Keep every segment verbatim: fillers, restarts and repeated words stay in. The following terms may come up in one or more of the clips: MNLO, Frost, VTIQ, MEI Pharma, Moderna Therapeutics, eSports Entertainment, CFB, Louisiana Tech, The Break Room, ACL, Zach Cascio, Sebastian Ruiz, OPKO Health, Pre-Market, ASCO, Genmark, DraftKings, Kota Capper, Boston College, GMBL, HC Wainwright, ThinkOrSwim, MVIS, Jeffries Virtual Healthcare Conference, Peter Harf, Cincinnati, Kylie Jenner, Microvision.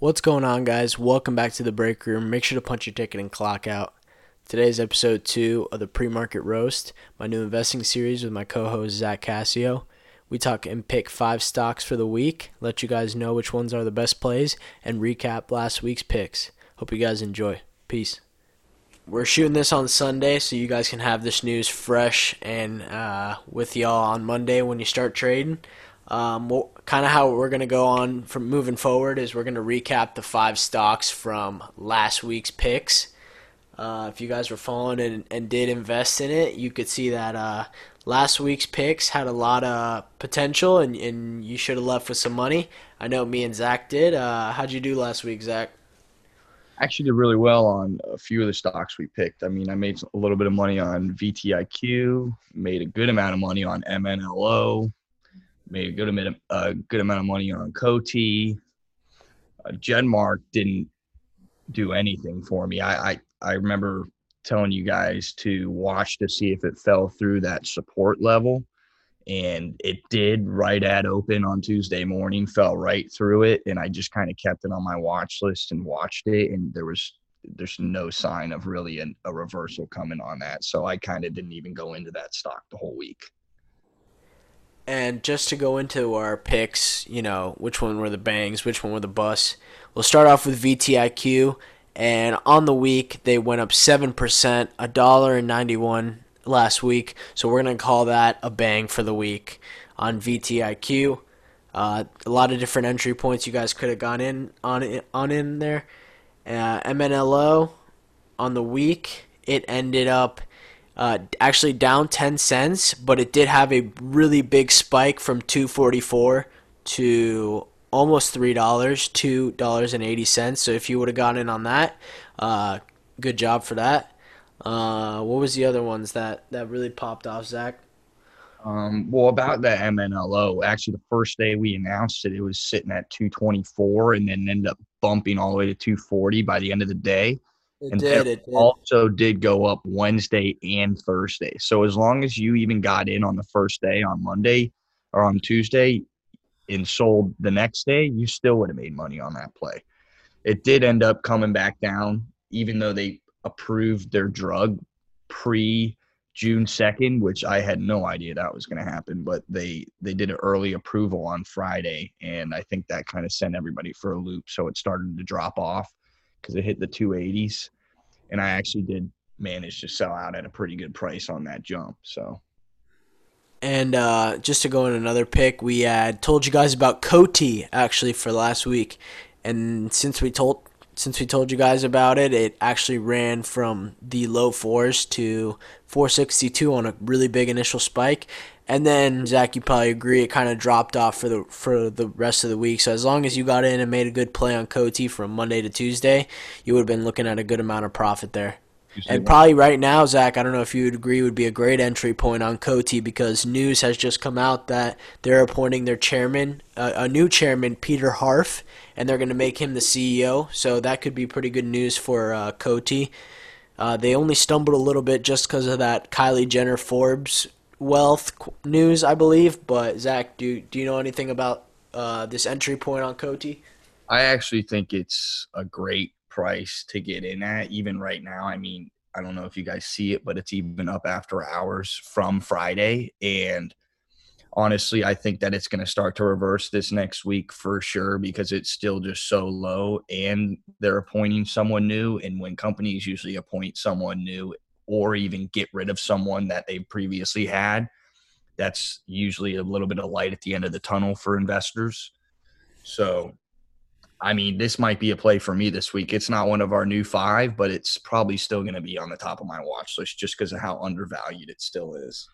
What's going on, guys? Welcome back to The Break Room. Make sure to punch your ticket and clock out. Today's episode two of the Pre-Market Roast, my new investing series with my co-host Zach Cascio. We talk and pick five stocks for the week, let you guys know which ones are the best plays, and recap last week's picks. Hope you guys enjoy. Peace. We're shooting this on Sunday, so you guys can have this news fresh and uh, with y'all on Monday when you start trading. Um, well, kind of how we're going to go on from moving forward is we're going to recap the five stocks from last week's picks. Uh, if you guys were following it and, and did invest in it, you could see that uh, last week's picks had a lot of potential, and, and you should have left with some money. I know me and Zach did. Uh, how'd you do last week, Zach? I actually did really well on a few of the stocks we picked. I mean, I made a little bit of money on V T I Q, made a good amount of money on M N L O. Made a good amount, of, a good amount of money on Coty. Uh, Genmark didn't do anything for me. I, I I remember telling you guys to watch to see if it fell through that support level, and it did right at open on Tuesday morning, fell right through it, and I just kind of kept it on my watch list and watched it, and there was there's no sign of really an, a reversal coming on that. So I kind of didn't even go into that stock the whole week. And just to go into our picks, you know, which one were the bangs, which one were the busts, we'll start off with V T I Q. And on the week, they went up seven percent, one dollar and ninety-one cents last week. So we're going to call that a bang for the week on V T I Q. Uh, a lot of different entry points you guys could have gone in on, on in there. Uh, M N L O, on the week, it ended up Uh, actually down ten cents, but it did have a really big spike from two forty-four to almost three dollars, two dollars and eighty cents. So if you would have gotten in on that, uh, good job for that. Uh, what was the other ones that, that really popped off, Zach? Um, well, about the M N L O, actually the first day we announced it, it was sitting at two twenty-four and then ended up bumping all the way to two forty by the end of the day. It and did, it did. Also did go up Wednesday and Thursday. So as long as you even got in on the first day on Monday or on Tuesday and sold the next day, you still would have made money on that play. It did end up coming back down, even though they approved their drug pre-June second, which I had no idea that was going to happen. But they, they did an early approval on Friday, and I think that kind of sent everybody for a loop. So it started to drop off, because it hit the two eighties, and I actually did manage to sell out at a pretty good price on that jump. So, and uh, just to go in another pick, we had told you guys about Coty actually for last week, and since we told since we told you guys about it, it actually ran from the low fours to four sixty-two on a really big initial spike. And then, Zach, you probably agree, it kind of dropped off for the for the rest of the week. So as long as you got in and made a good play on Coty from Monday to Tuesday, you would have been looking at a good amount of profit there. And probably right now, Zach, I don't know if you would agree, would be a great entry point on Coty, because news has just come out that they're appointing their chairman, uh, a new chairman, Peter Harf, and they're going to make him the C E O. So that could be pretty good news for uh, Coty. Uh, they only stumbled a little bit just because of that Kylie Jenner Forbes wealth news, I believe. But Zach, do do you know anything about uh, this entry point on Coty? I actually think it's a great price to get in at, even right now. I mean, I don't know if you guys see it, but it's even up after hours from Friday. And honestly, I think that it's going to start to reverse this next week for sure, because it's still just so low, and they're appointing someone new. And when companies usually appoint someone new, or even get rid of someone that they previously had, that's usually a little bit of light at the end of the tunnel for investors. So, I mean, this might be a play for me this week. It's not one of our new five, but it's probably still going to be on the top of my watch list just because of how undervalued it still is.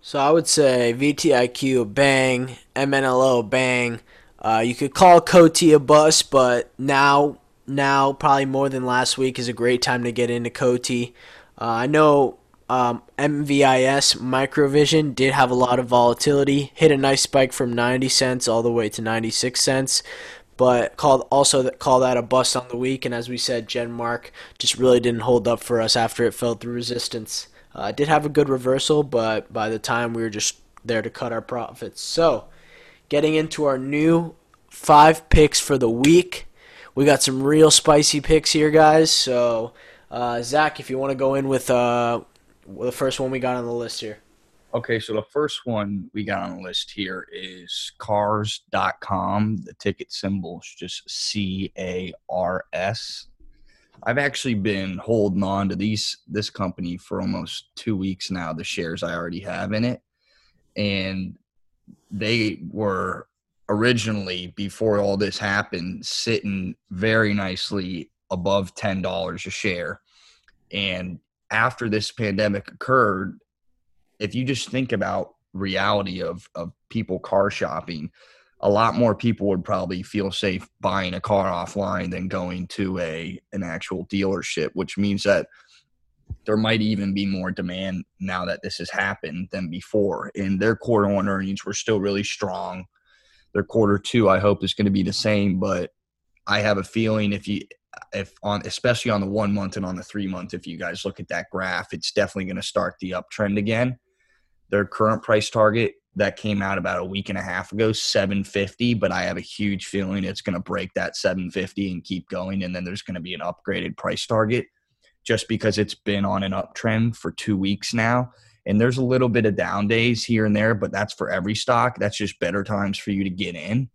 So I would say V T I Q, bang, M N L O, bang. Uh, you could call Coty a bust, but now, now probably more than last week is a great time to get into Coty. Uh, I know um, M V I S, Microvision, did have a lot of volatility, hit a nice spike from ninety cents all the way to ninety-six cents, but called also that, call that a bust on the week. And as we said, Genmark just really didn't hold up for us after it fell through resistance. Uh, it did have a good reversal, but by the time we were just there to cut our profits. So getting into our new five picks for the week, we got some real spicy picks here, guys. So, uh, Zach, if you want to go in with uh, the first one we got on the list here. Okay, so the first one we got on the list here is cars dot com. The ticket symbol is just C A R S. I've actually been holding on to these this company for almost two weeks now, the shares I already have in it. And they were originally, before all this happened, sitting very nicely above ten dollars a share. And after this pandemic occurred, if you just think about reality of, of people car shopping, a lot more people would probably feel safe buying a car offline than going to a an actual dealership, which means that there might even be more demand now that this has happened than before. And their quarter one earnings were still really strong. Their quarter two, I hope, is going to be the same, but I have a feeling if you – If on especially on the one month and on the three month, if you guys look at that graph, it's definitely going to start the uptrend again. Their current price target that came out about a week and a half ago, seven fifty, but I have a huge feeling it's going to break that seven fifty and keep going. And then there's going to be an upgraded price target just because it's been on an uptrend for two weeks now. And there's a little bit of down days here and there, but that's for every stock. That's just better times for you to get in.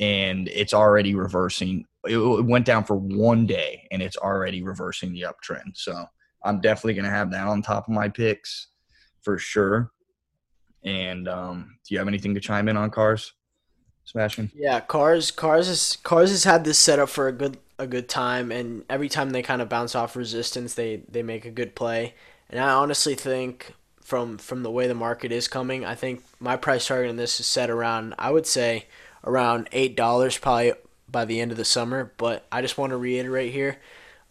And it's already reversing. It went down for one day, and it's already reversing the uptrend. So I'm definitely going to have that on top of my picks for sure. And um, do you have anything to chime in on Cars, Sebastian? Yeah, Cars, Cars, is, Cars has had this set up for a good a good time, and every time they kind of bounce off resistance, they, they make a good play. And I honestly think from from the way the market is coming, I think my price target on this is set around, I would say, around eight dollars probably by the end of the summer. But I just want to reiterate here,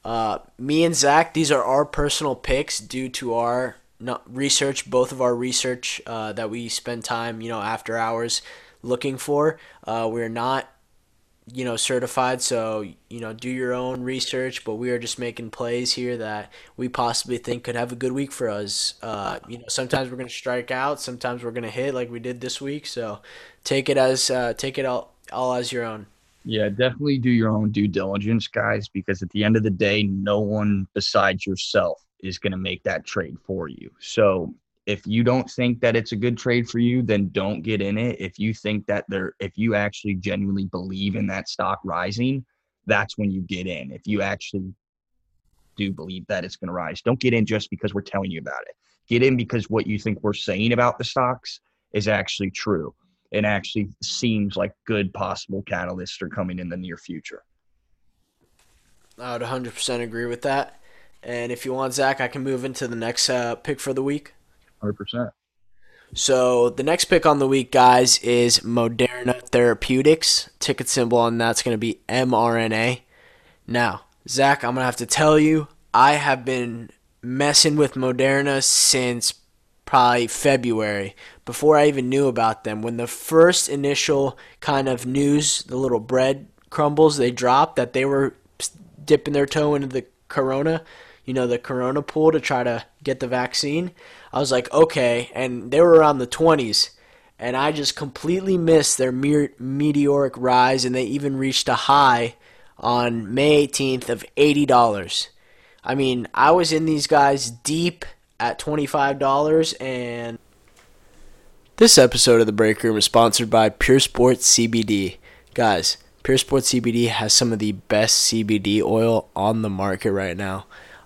uh, me and Zach, these are our personal picks due to our research, both of our research uh, that we spend time, you know, after hours looking for. Uh, we're not, you know, certified, so, you know, do your own research, but we are just making plays here that we possibly think could have a good week for us. Uh, you know, sometimes we're going to strike out, sometimes we're going to hit like we did this week. So take it as, uh, take it all, all as your own. Yeah, definitely do your own due diligence, guys, because at the end of the day, no one besides yourself is going to make that trade for you. So if you don't think that it's a good trade for you, then don't get in it. If you think that there, if you actually genuinely believe in that stock rising, that's when you get in. If you actually do believe that it's going to rise, don't get in just because we're telling you about it. Get in because what you think we're saying about the stocks is actually true. It actually seems like good possible catalysts are coming in the near future. I would one hundred percent agree with that. And if you want, Zach, I can move into the next uh, pick for the week. one hundred percent. So the next pick on the week, guys, is Moderna Therapeutics. Ticket symbol on that's going to be mRNA. Now, Zach, I'm going to have to tell you, I have been messing with Moderna since probably February, before I even knew about them. When the first initial kind of news, the little bread crumbles they dropped that they were dipping their toe into the corona, you know, the corona pool to try to get the vaccine, I was like, okay. And they were around the twenties, and I just completely missed their mere meteoric rise, and they even reached a high on May eighteenth of eighty dollars. I mean, I was in these guys deep at twenty-five dollars. And this episode of The Break Room is sponsored by Puresport C B D. Guys, Puresport C B D has some of the best C B D oil on the market right now.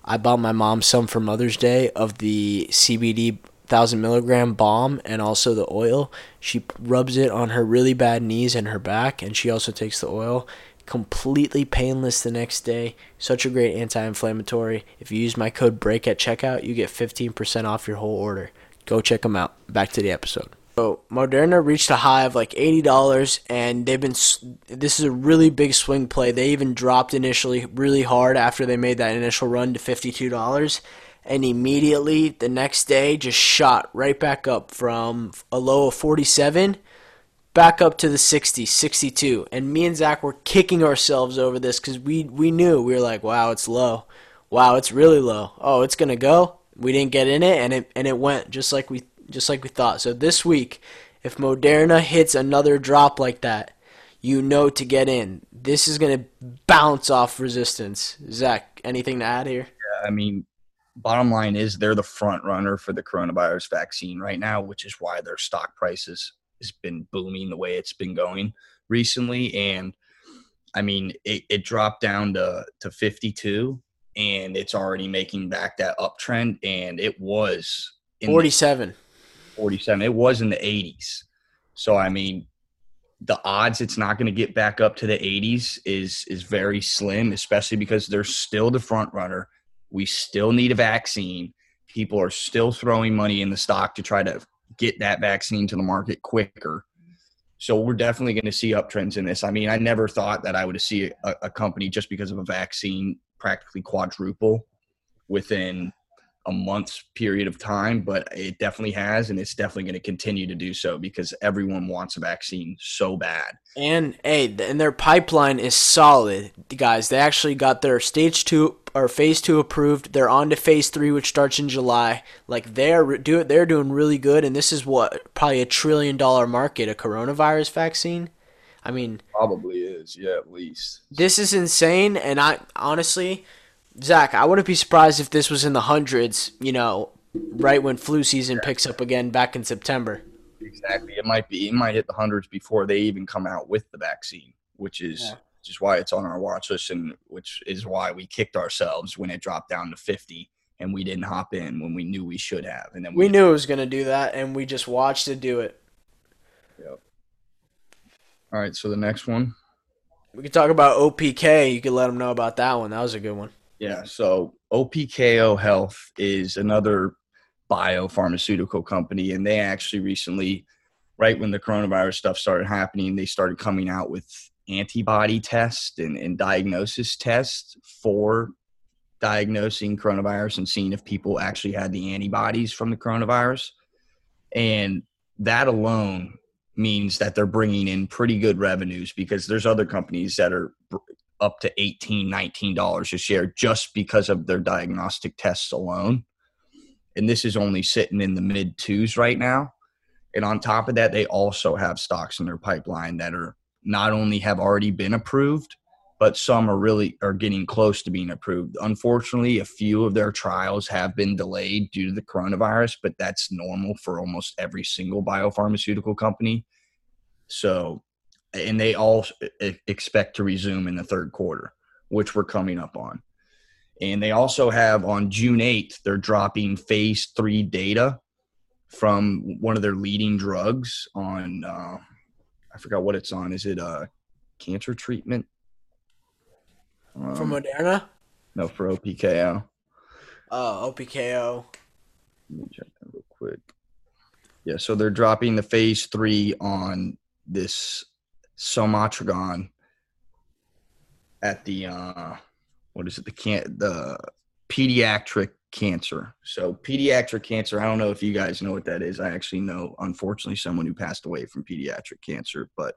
I bought my mom some for Mother's Day of the C B D one thousand milligram balm and also the oil. She rubs it on her really bad knees and her back, and she also takes the oil. Completely painless the next day. Such a great anti-inflammatory. If you use my code BREAK at checkout, you get fifteen percent off your whole order. Go check them out. Back to the episode. So Moderna reached a high of like eighty dollars, and they've been, this is a really big swing play. They even dropped initially really hard after they made that initial run to fifty-two dollars, and immediately the next day just shot right back up from a low of forty-seven back up to the sixty, sixty-two. And me and Zach were kicking ourselves over this because we, we knew. We were like, wow, it's low. Wow, it's really low. Oh, it's going to go. We didn't get in it, and it and it went just like we just like we thought. So this week, if Moderna hits another drop like that, you know to get in. This is going to bounce off resistance. Zach, anything to add here? Yeah, I mean, bottom line is they're the front runner for the coronavirus vaccine right now, which is why their stock prices has been booming the way it's been going recently. And I mean, it, it dropped down to, to fifty-two, and it's already making back that uptrend. And it was in forty-seven. forty-seven. It was in the eighties. So, I mean, the odds it's not going to get back up to the eighties is is very slim, especially because they're still the front runner. We still need a vaccine. People are still throwing money in the stock to try to get that vaccine to the market quicker. So we're definitely going to see uptrends in this. I mean, I never thought that I would see a, a company just because of a vaccine practically quadruple within a month's period of time, but it definitely has, and it's definitely going to continue to do so because everyone wants a vaccine so bad. And hey, and their pipeline is solid, guys. They actually got their stage two or phase two approved. They're on to phase three, which starts in July. Like they're do they're doing really good, and this is what probably a trillion dollar market, a coronavirus vaccine. I mean, probably is, yeah, at least. This is insane, and I honestly, Zach, I wouldn't be surprised if this was in the hundreds, you know, right when flu season picks up again back in September. Exactly. It might be. It might hit the hundreds before they even come out with the vaccine, which is yeah. which is why it's on our watch list, and which is why we kicked ourselves when it dropped down to fifty and we didn't hop in when we knew we should have. And then We, we knew it was going to do that, and we just watched it do it. Yep. All right, so the next one. We could talk about O P K. You could let them know about that one. That was a good one. Yeah, so O P K O Health is another biopharmaceutical company, and they actually recently, right when the coronavirus stuff started happening, they started coming out with antibody tests and, and diagnosis tests for diagnosing coronavirus and seeing if people actually had the antibodies from the coronavirus. And that alone means that they're bringing in pretty good revenues because there's other companies that are – up to eighteen dollars, nineteen dollars a share just because of their diagnostic tests alone. And this is only sitting in the mid twos right now. And on top of that, they also have stocks in their pipeline that are not only have already been approved, but some are really are getting close to being approved. Unfortunately, a few of their trials have been delayed due to the coronavirus, but that's normal for almost every single biopharmaceutical company. So and they all expect to resume in the third quarter, which we're coming up on. And they also have on June eighth, they're dropping phase three data from one of their leading drugs on, uh, I forgot what it's on. Is it a cancer treatment? Um, for Moderna? No, for O P K O. Oh, uh, O P K O. Let me check that real quick. Yeah, so they're dropping the phase three on this Somatrogon at the uh what is it the can the pediatric cancer. So pediatric cancer, I don't know if you guys know what that is. I actually know, unfortunately, someone who passed away from pediatric cancer, but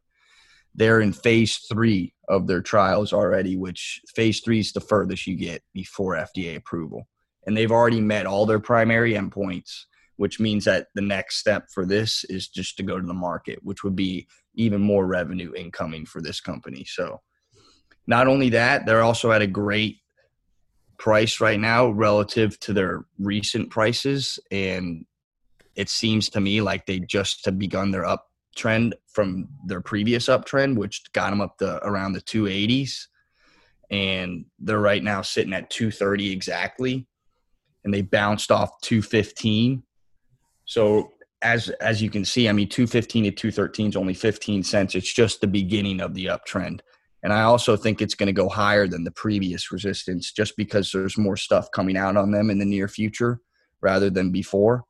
they're in phase three of their trials already, which phase three is the furthest you get before F D A approval. And they've already met all their primary endpoints, which means that the next step for this is just to go to the market, which would be even more revenue incoming for this company. So not only that, they're also at a great price right now relative to their recent prices. And it seems to me like they just have begun their uptrend from their previous uptrend, which got them up to around the two eighties. And they're right now sitting at two thirty exactly. And they bounced off two fifteen. So as as you can see, I mean, two fifteen to two thirteen is only fifteen cents. It's just the beginning of the uptrend. And I also think it's going to go higher than the previous resistance just because there's more stuff coming out on them in the near future rather than before.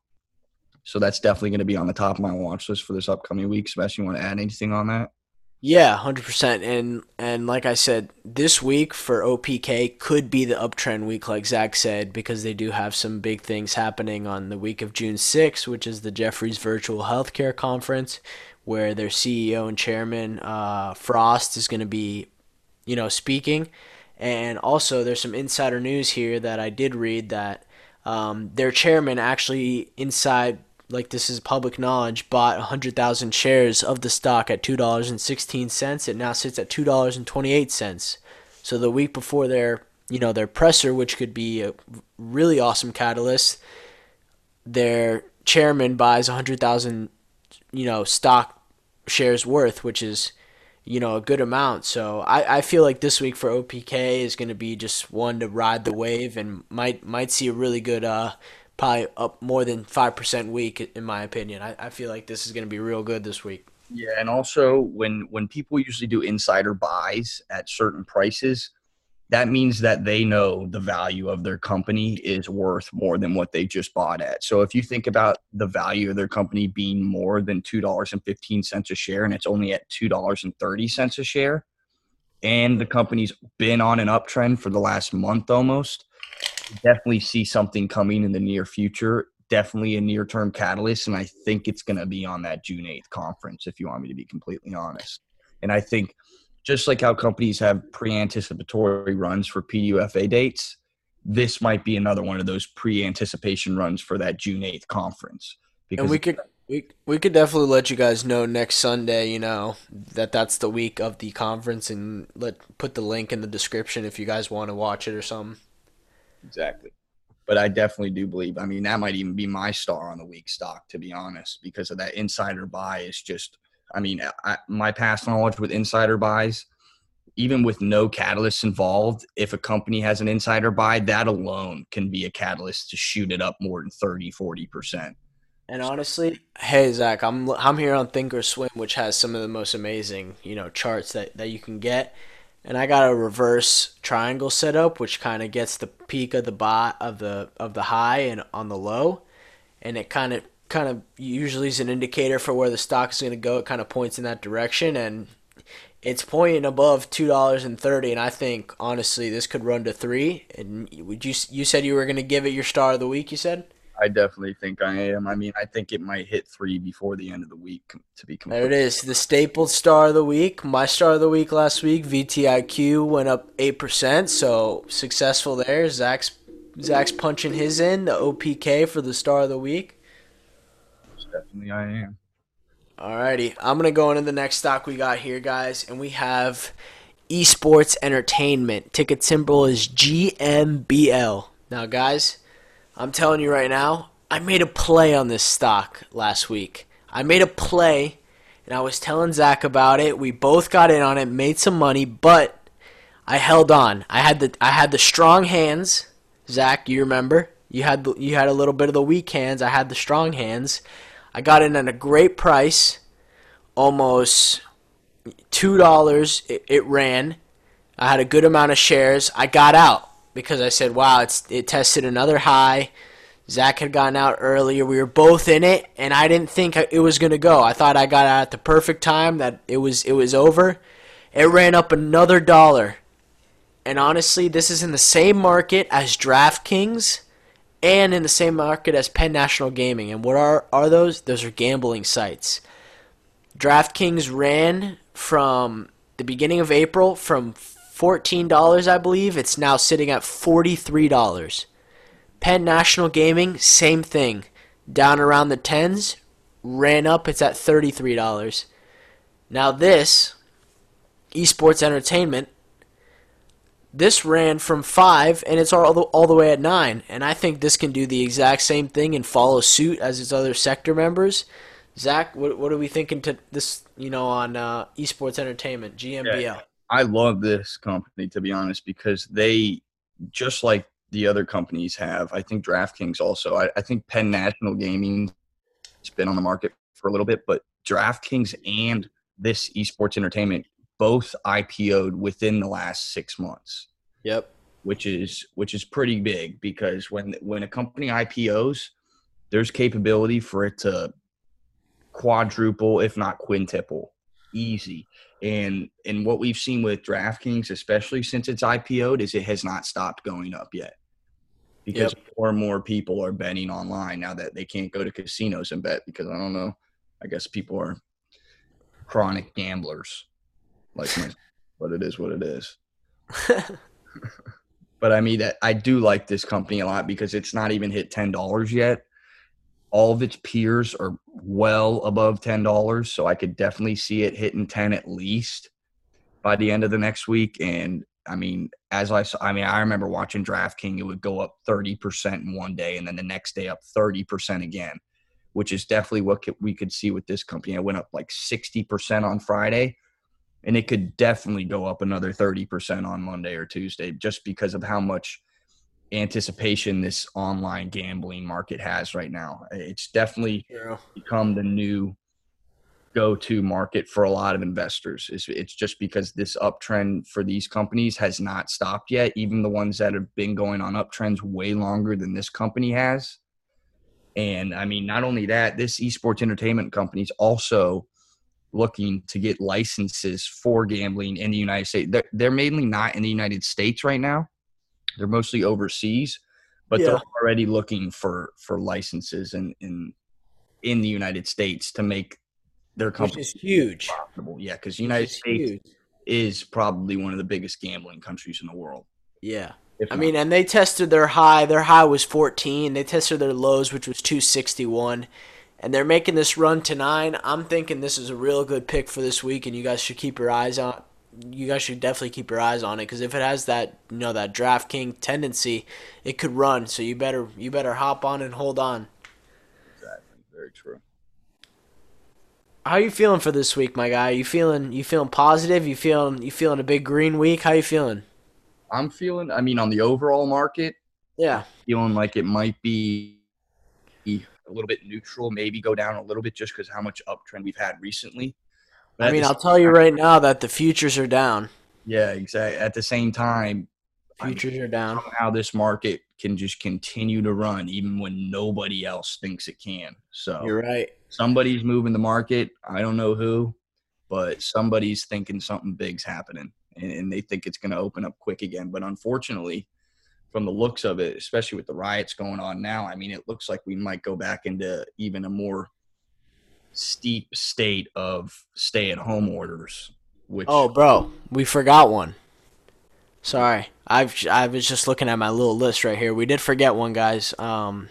So that's definitely going to be on the top of my watch list for this upcoming week. Sebastian, you want to add anything on that? Yeah, one hundred percent. And, and like I said, this week for O P K could be the uptrend week, like Zach said, because they do have some big things happening on the week of June sixth, which is the Jeffries Virtual Healthcare Conference, where their C E O and chairman, uh, Frost, is going to be, you know, speaking. And also there's some insider news here that I did read that um, their chairman actually inside like this is public knowledge, bought one hundred thousand shares of the stock at two dollars and sixteen cents. It now sits at two dollars and twenty-eight cents. So the week before their, you know, their presser, which could be a really awesome catalyst, their chairman buys one hundred thousand, you know, stock shares worth, which is, you know, a good amount. So I, I feel like this week for O P K is going to be just one to ride the wave and might might see a really good, uh, probably up more than five percent week, in my opinion. I, I feel like this is going to be real good this week. Yeah, and also when, when people usually do insider buys at certain prices, that means that they know the value of their company is worth more than what they just bought at. So if you think about the value of their company being more than two dollars and fifteen cents a share and it's only at two dollars and thirty cents a share, and the company's been on an uptrend for the last month almost, definitely see something coming in the near future, definitely a near-term catalyst, and I think it's going to be on that June eighth conference, if you want me to be completely honest. And I think just like how companies have pre-anticipatory runs for P D U F A dates, this might be another one of those pre-anticipation runs for that June eighth conference. Because and we could we, we could definitely let you guys know next Sunday, you know, that that's the week of the conference, and let put the link in the description if you guys want to watch it or something. Exactly. But I definitely do believe, I mean, that might even be my star on the week stock, to be honest, because of that insider buy is just, I mean, I, my past knowledge with insider buys, even with no catalysts involved, if a company has an insider buy, that alone can be a catalyst to shoot it up more than thirty, forty percent. And honestly, hey, Zach, I'm I'm here on ThinkOrSwim, which has some of the most amazing, you know, charts that, that you can get. And I got a reverse triangle setup, which kind of gets the peak of the buy, of the of the high and on the low, and it kind of kind of usually is an indicator for where the stock is going to go. It kind of points in that direction, and it's pointing above two dollars and thirty. And I think honestly, this could run to three. And would you you said you were going to give it your star of the week? You said. I definitely think I am. I mean, I think it might hit three before the end of the week, to be complete. There it is, the stapled star of the week. My star of the week last week, V T I Q, went up eight percent, so successful there. Zach's, Zach's punching his in, the O P K for the star of the week. Definitely I am. All righty. I'm going to go into the next stock we got here, guys, and we have eSports Entertainment. Ticket symbol is G M B L. Now, guys, I'm telling you right now, I made a play on this stock last week. I made a play, and I was telling Zach about it. We both got in on it, made some money, but I held on. I had the I had the strong hands. Zach, you remember? You had the, you had a little bit of the weak hands. I had the strong hands. I got in at a great price, almost two dollars. It, it ran. I had a good amount of shares. I got out. Because I said, wow, it's, it tested another high. Zach had gotten out earlier. We were both in it, and I didn't think it was going to go. I thought I got out at the perfect time, that it was it was over. It ran up another dollar. And honestly, this is in the same market as DraftKings and in the same market as Penn National Gaming. And what are, are those? Those are gambling sites. DraftKings ran from the beginning of April from fourteen dollars, I believe. It's now sitting at forty-three dollars. Penn National Gaming, same thing. Down around the tens, ran up. It's at thirty-three dollars. Now this, eSports Entertainment, this ran from five, and it's all the, all the way at nine. And I think this can do the exact same thing and follow suit as its other sector members. Zach, what, what are we thinking to this, you know, on uh, eSports Entertainment, G M B L? Yeah. I love this company, to be honest, because they, just like the other companies have, I think DraftKings also, I, I think Penn National Gaming has been on the market for a little bit, but DraftKings and this eSports Entertainment both I P O'd within the last six months. Yep. Which is which is pretty big, because when when a company I P Os, there's capability for it to quadruple, if not quintuple. Easy. And and what we've seen with DraftKings, especially since it's I P O'd, is it has not stopped going up yet, because yep. more and more people are betting online now that they can't go to casinos and bet, because I don't know, I guess people are chronic gamblers like me, but it is what it is. But I mean, that I do like this company a lot because it's not even hit ten dollars yet. all of its peers are well above ten dollars. So I could definitely see it hitting ten at least by the end of the next week. And I mean, as I saw, I mean, I remember watching DraftKings, it would go up thirty percent in one day and then the next day up thirty percent again, which is definitely what we could see with this company. It went up like sixty percent on Friday, and it could definitely go up another thirty percent on Monday or Tuesday just because of how much anticipation this online gambling market has right now. It's definitely yeah. become the new go-to market for a lot of investors. It's, it's just because this uptrend for these companies has not stopped yet. Even the ones that have been going on uptrends way longer than this company has. And I mean, not only that, this eSports Entertainment company is also looking to get licenses for gambling in the United States. They're, they're mainly not in the United States right now. They're mostly overseas, but yeah. they're already looking for, for licenses in, in, in the United States to make their company huge. Profitable. Yeah. Cause the United States huge. Is probably one of the biggest gambling countries in the world. Yeah. I mean, and they tested their high. Their high was fourteen. They tested their lows, which was two sixty-one. And they're making this run to nine. I'm thinking this is a real good pick for this week, and you guys should keep your eyes on. You guys should definitely keep your eyes on it, because if it has that, you know, that DraftKings tendency, it could run. So you better you better hop on and hold on. Exactly. Very true. How are you feeling for this week, my guy? You feeling you feeling positive? You feeling you feeling a big green week? How you feeling? I'm feeling, I mean, on the overall market, yeah, feeling like it might be a little bit neutral, maybe go down a little bit just because how much uptrend we've had recently. But I mean, I'll tell you right now that the futures are down. Yeah, exactly. At the same time, futures are down. Somehow this market can just continue to run even when nobody else thinks it can. So you're right. Somebody's moving the market. I don't know who, but somebody's thinking something big's happening. And they think it's going to open up quick again. But unfortunately, from the looks of it, especially with the riots going on now, I mean, it looks like we might go back into even a more steep state of stay-at-home orders. Which oh, bro, we forgot one. Sorry. I've, I was just looking at my little list right here. We did forget one, guys, um,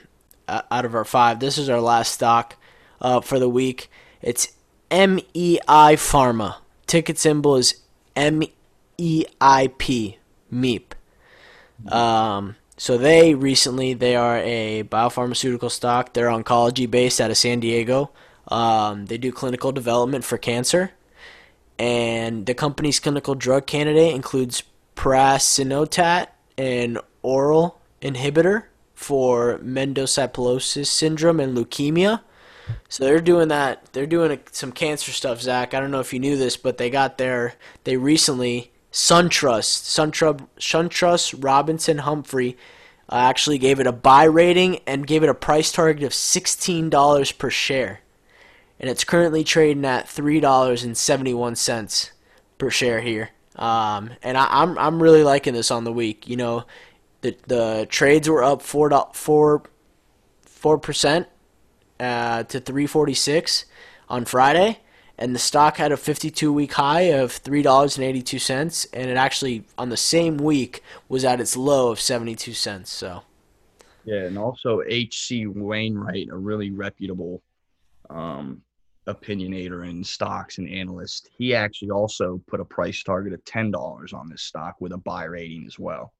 out of our five. This is our last stock uh, for the week. It's M E I Pharma. Ticket symbol is M E I. E I P, MEEP. Um, so they recently, they are a biopharmaceutical stock. They're oncology-based out of San Diego. Um, they do clinical development for cancer. And the company's clinical drug candidate includes Prasinostat, an oral inhibitor for Mendociplosis syndrome and leukemia. So they're doing that. They're doing some cancer stuff, Zach. I don't know if you knew this, but they got their, they recently... SunTrust, SunTrust, SunTrust Robinson Humphrey uh, actually gave it a buy rating and gave it a price target of sixteen dollars per share. And it's currently trading at three dollars and seventy-one cents per share here. Um, and I, I'm I'm really liking this on the week. You know, the the trades were up four percent uh, to three forty-six on Friday. And the stock had a fifty-two week high of three dollars and eighty-two cents, and it actually, on the same week, was at its low of seventy-two cents. So, yeah, and also H C Wainwright, a really reputable um, opinionator in stocks and analyst, he actually also put a price target of ten dollars on this stock with a buy rating as well,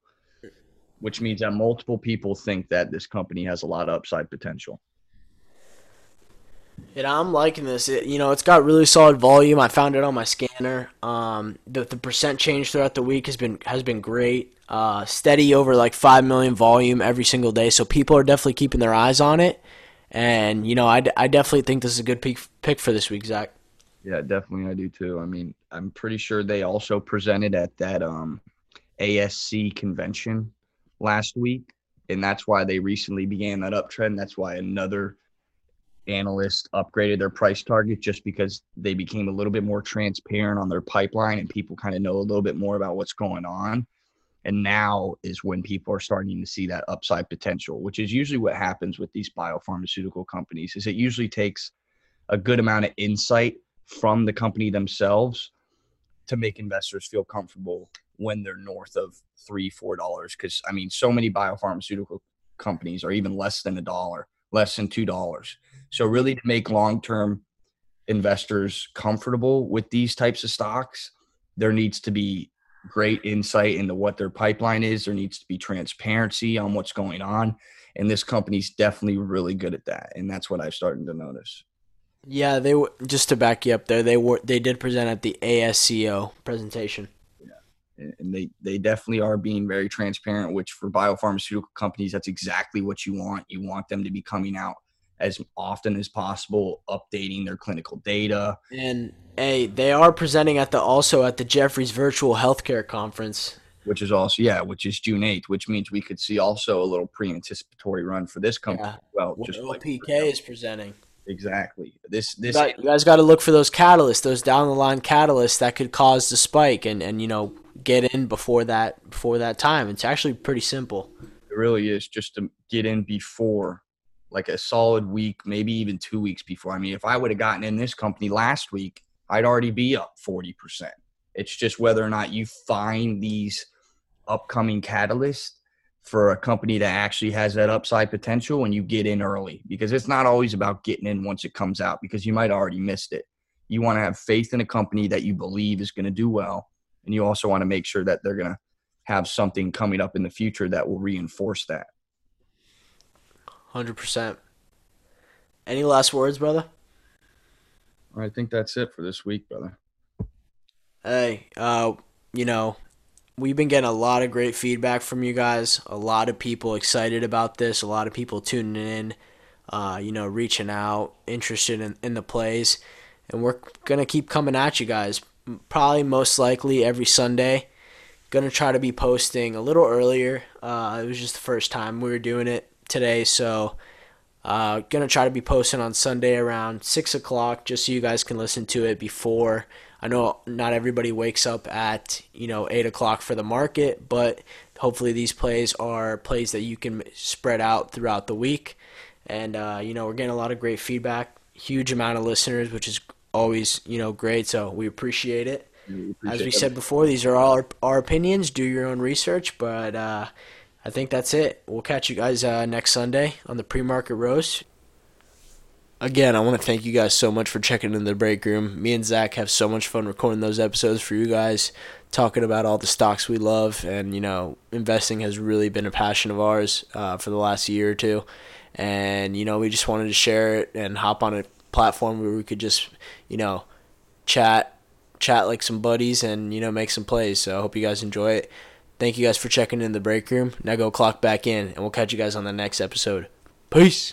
which means that multiple people think that this company has a lot of upside potential. And I'm liking this. It, you know, it's got really solid volume. I found it on my scanner. Um, the, the percent change throughout the week has been has been great. Uh, steady over like five million volume every single day. So people are definitely keeping their eyes on it. And, you know, I, I definitely think this is a good pick, pick for this week, Zach. Yeah, definitely I do too. I mean, I'm pretty sure they also presented at that um, A S C convention last week. And that's why they recently began that uptrend. That's why another – analysts upgraded their price target, just because they became a little bit more transparent on their pipeline and people kind of know a little bit more about what's going on. And now is when people are starting to see that upside potential, which is usually what happens with these biopharmaceutical companies. Is it usually takes a good amount of insight from the company themselves to make investors feel comfortable when they're north of three, four dollars. Because I mean, so many biopharmaceutical companies are even less than a dollar. less than two dollars. So really to make long-term investors comfortable with these types of stocks, there needs to be great insight into what their pipeline is. There needs to be transparency on what's going on. And this company's definitely really good at that. And that's what I've started to notice. Yeah, they were, just to back you up there, they were they did present at the ASCO presentation. Yeah, and they they definitely are being very transparent, which for biopharmaceutical companies, that's exactly what you want. You want them to be coming out as often as possible, updating their clinical data. And hey, they are presenting at the also at the Jeffries Virtual Healthcare Conference, which is also yeah, which is June eighth, which means we could see also a little pre-anticipatory run for this company. Yeah. Well, just O P K like is presenting. Exactly. This this you guys got to look for those catalysts, those down the line catalysts that could cause the spike, and and you know get in before that before that time. It's actually pretty simple. It really is just to get in before, like a solid week, maybe even two weeks before. I mean, if I would have gotten in this company last week, I'd already be up forty percent. It's just whether or not you find these upcoming catalysts for a company that actually has that upside potential and you get in early, because it's not always about getting in once it comes out, because you might already missed it. You want to have faith in a company that you believe is going to do well. And you also want to make sure that they're going to have something coming up in the future that will reinforce that. one hundred percent. Any last words, brother? I think that's it for this week, brother. Hey, uh, you know, we've been getting a lot of great feedback from you guys. A lot of people excited about this. A lot of people tuning in, uh, you know, reaching out, interested in, in the plays. And we're going to keep coming at you guys, probably most likely every Sunday. Going to try to be posting a little earlier. Uh, it was just the first time we were doing it today, so uh gonna try to be posting on Sunday around six o'clock, just so you guys can listen to it before. I know not everybody wakes up at you know eight o'clock for the market, but hopefully these plays are plays that you can spread out throughout the week. And uh you know we're getting a lot of great feedback, huge amount of listeners, which is always you know great, so we appreciate it. We appreciate as we it. said before, these are all our, our opinions. Do your own research, but uh I think that's it. We'll catch you guys uh, next Sunday on the pre-market roast. Again, I want to thank you guys so much for checking in the break room. Me and Zach have so much fun recording those episodes for you guys, talking about all the stocks we love. And, you know, investing has really been a passion of ours uh, for the last year or two. And, you know, we just wanted to share it and hop on a platform where we could just, you know, chat, chat like some buddies and, you know, make some plays. So I hope you guys enjoy it. Thank you guys for checking in the break room. Now go clock back in, and we'll catch you guys on the next episode. Peace.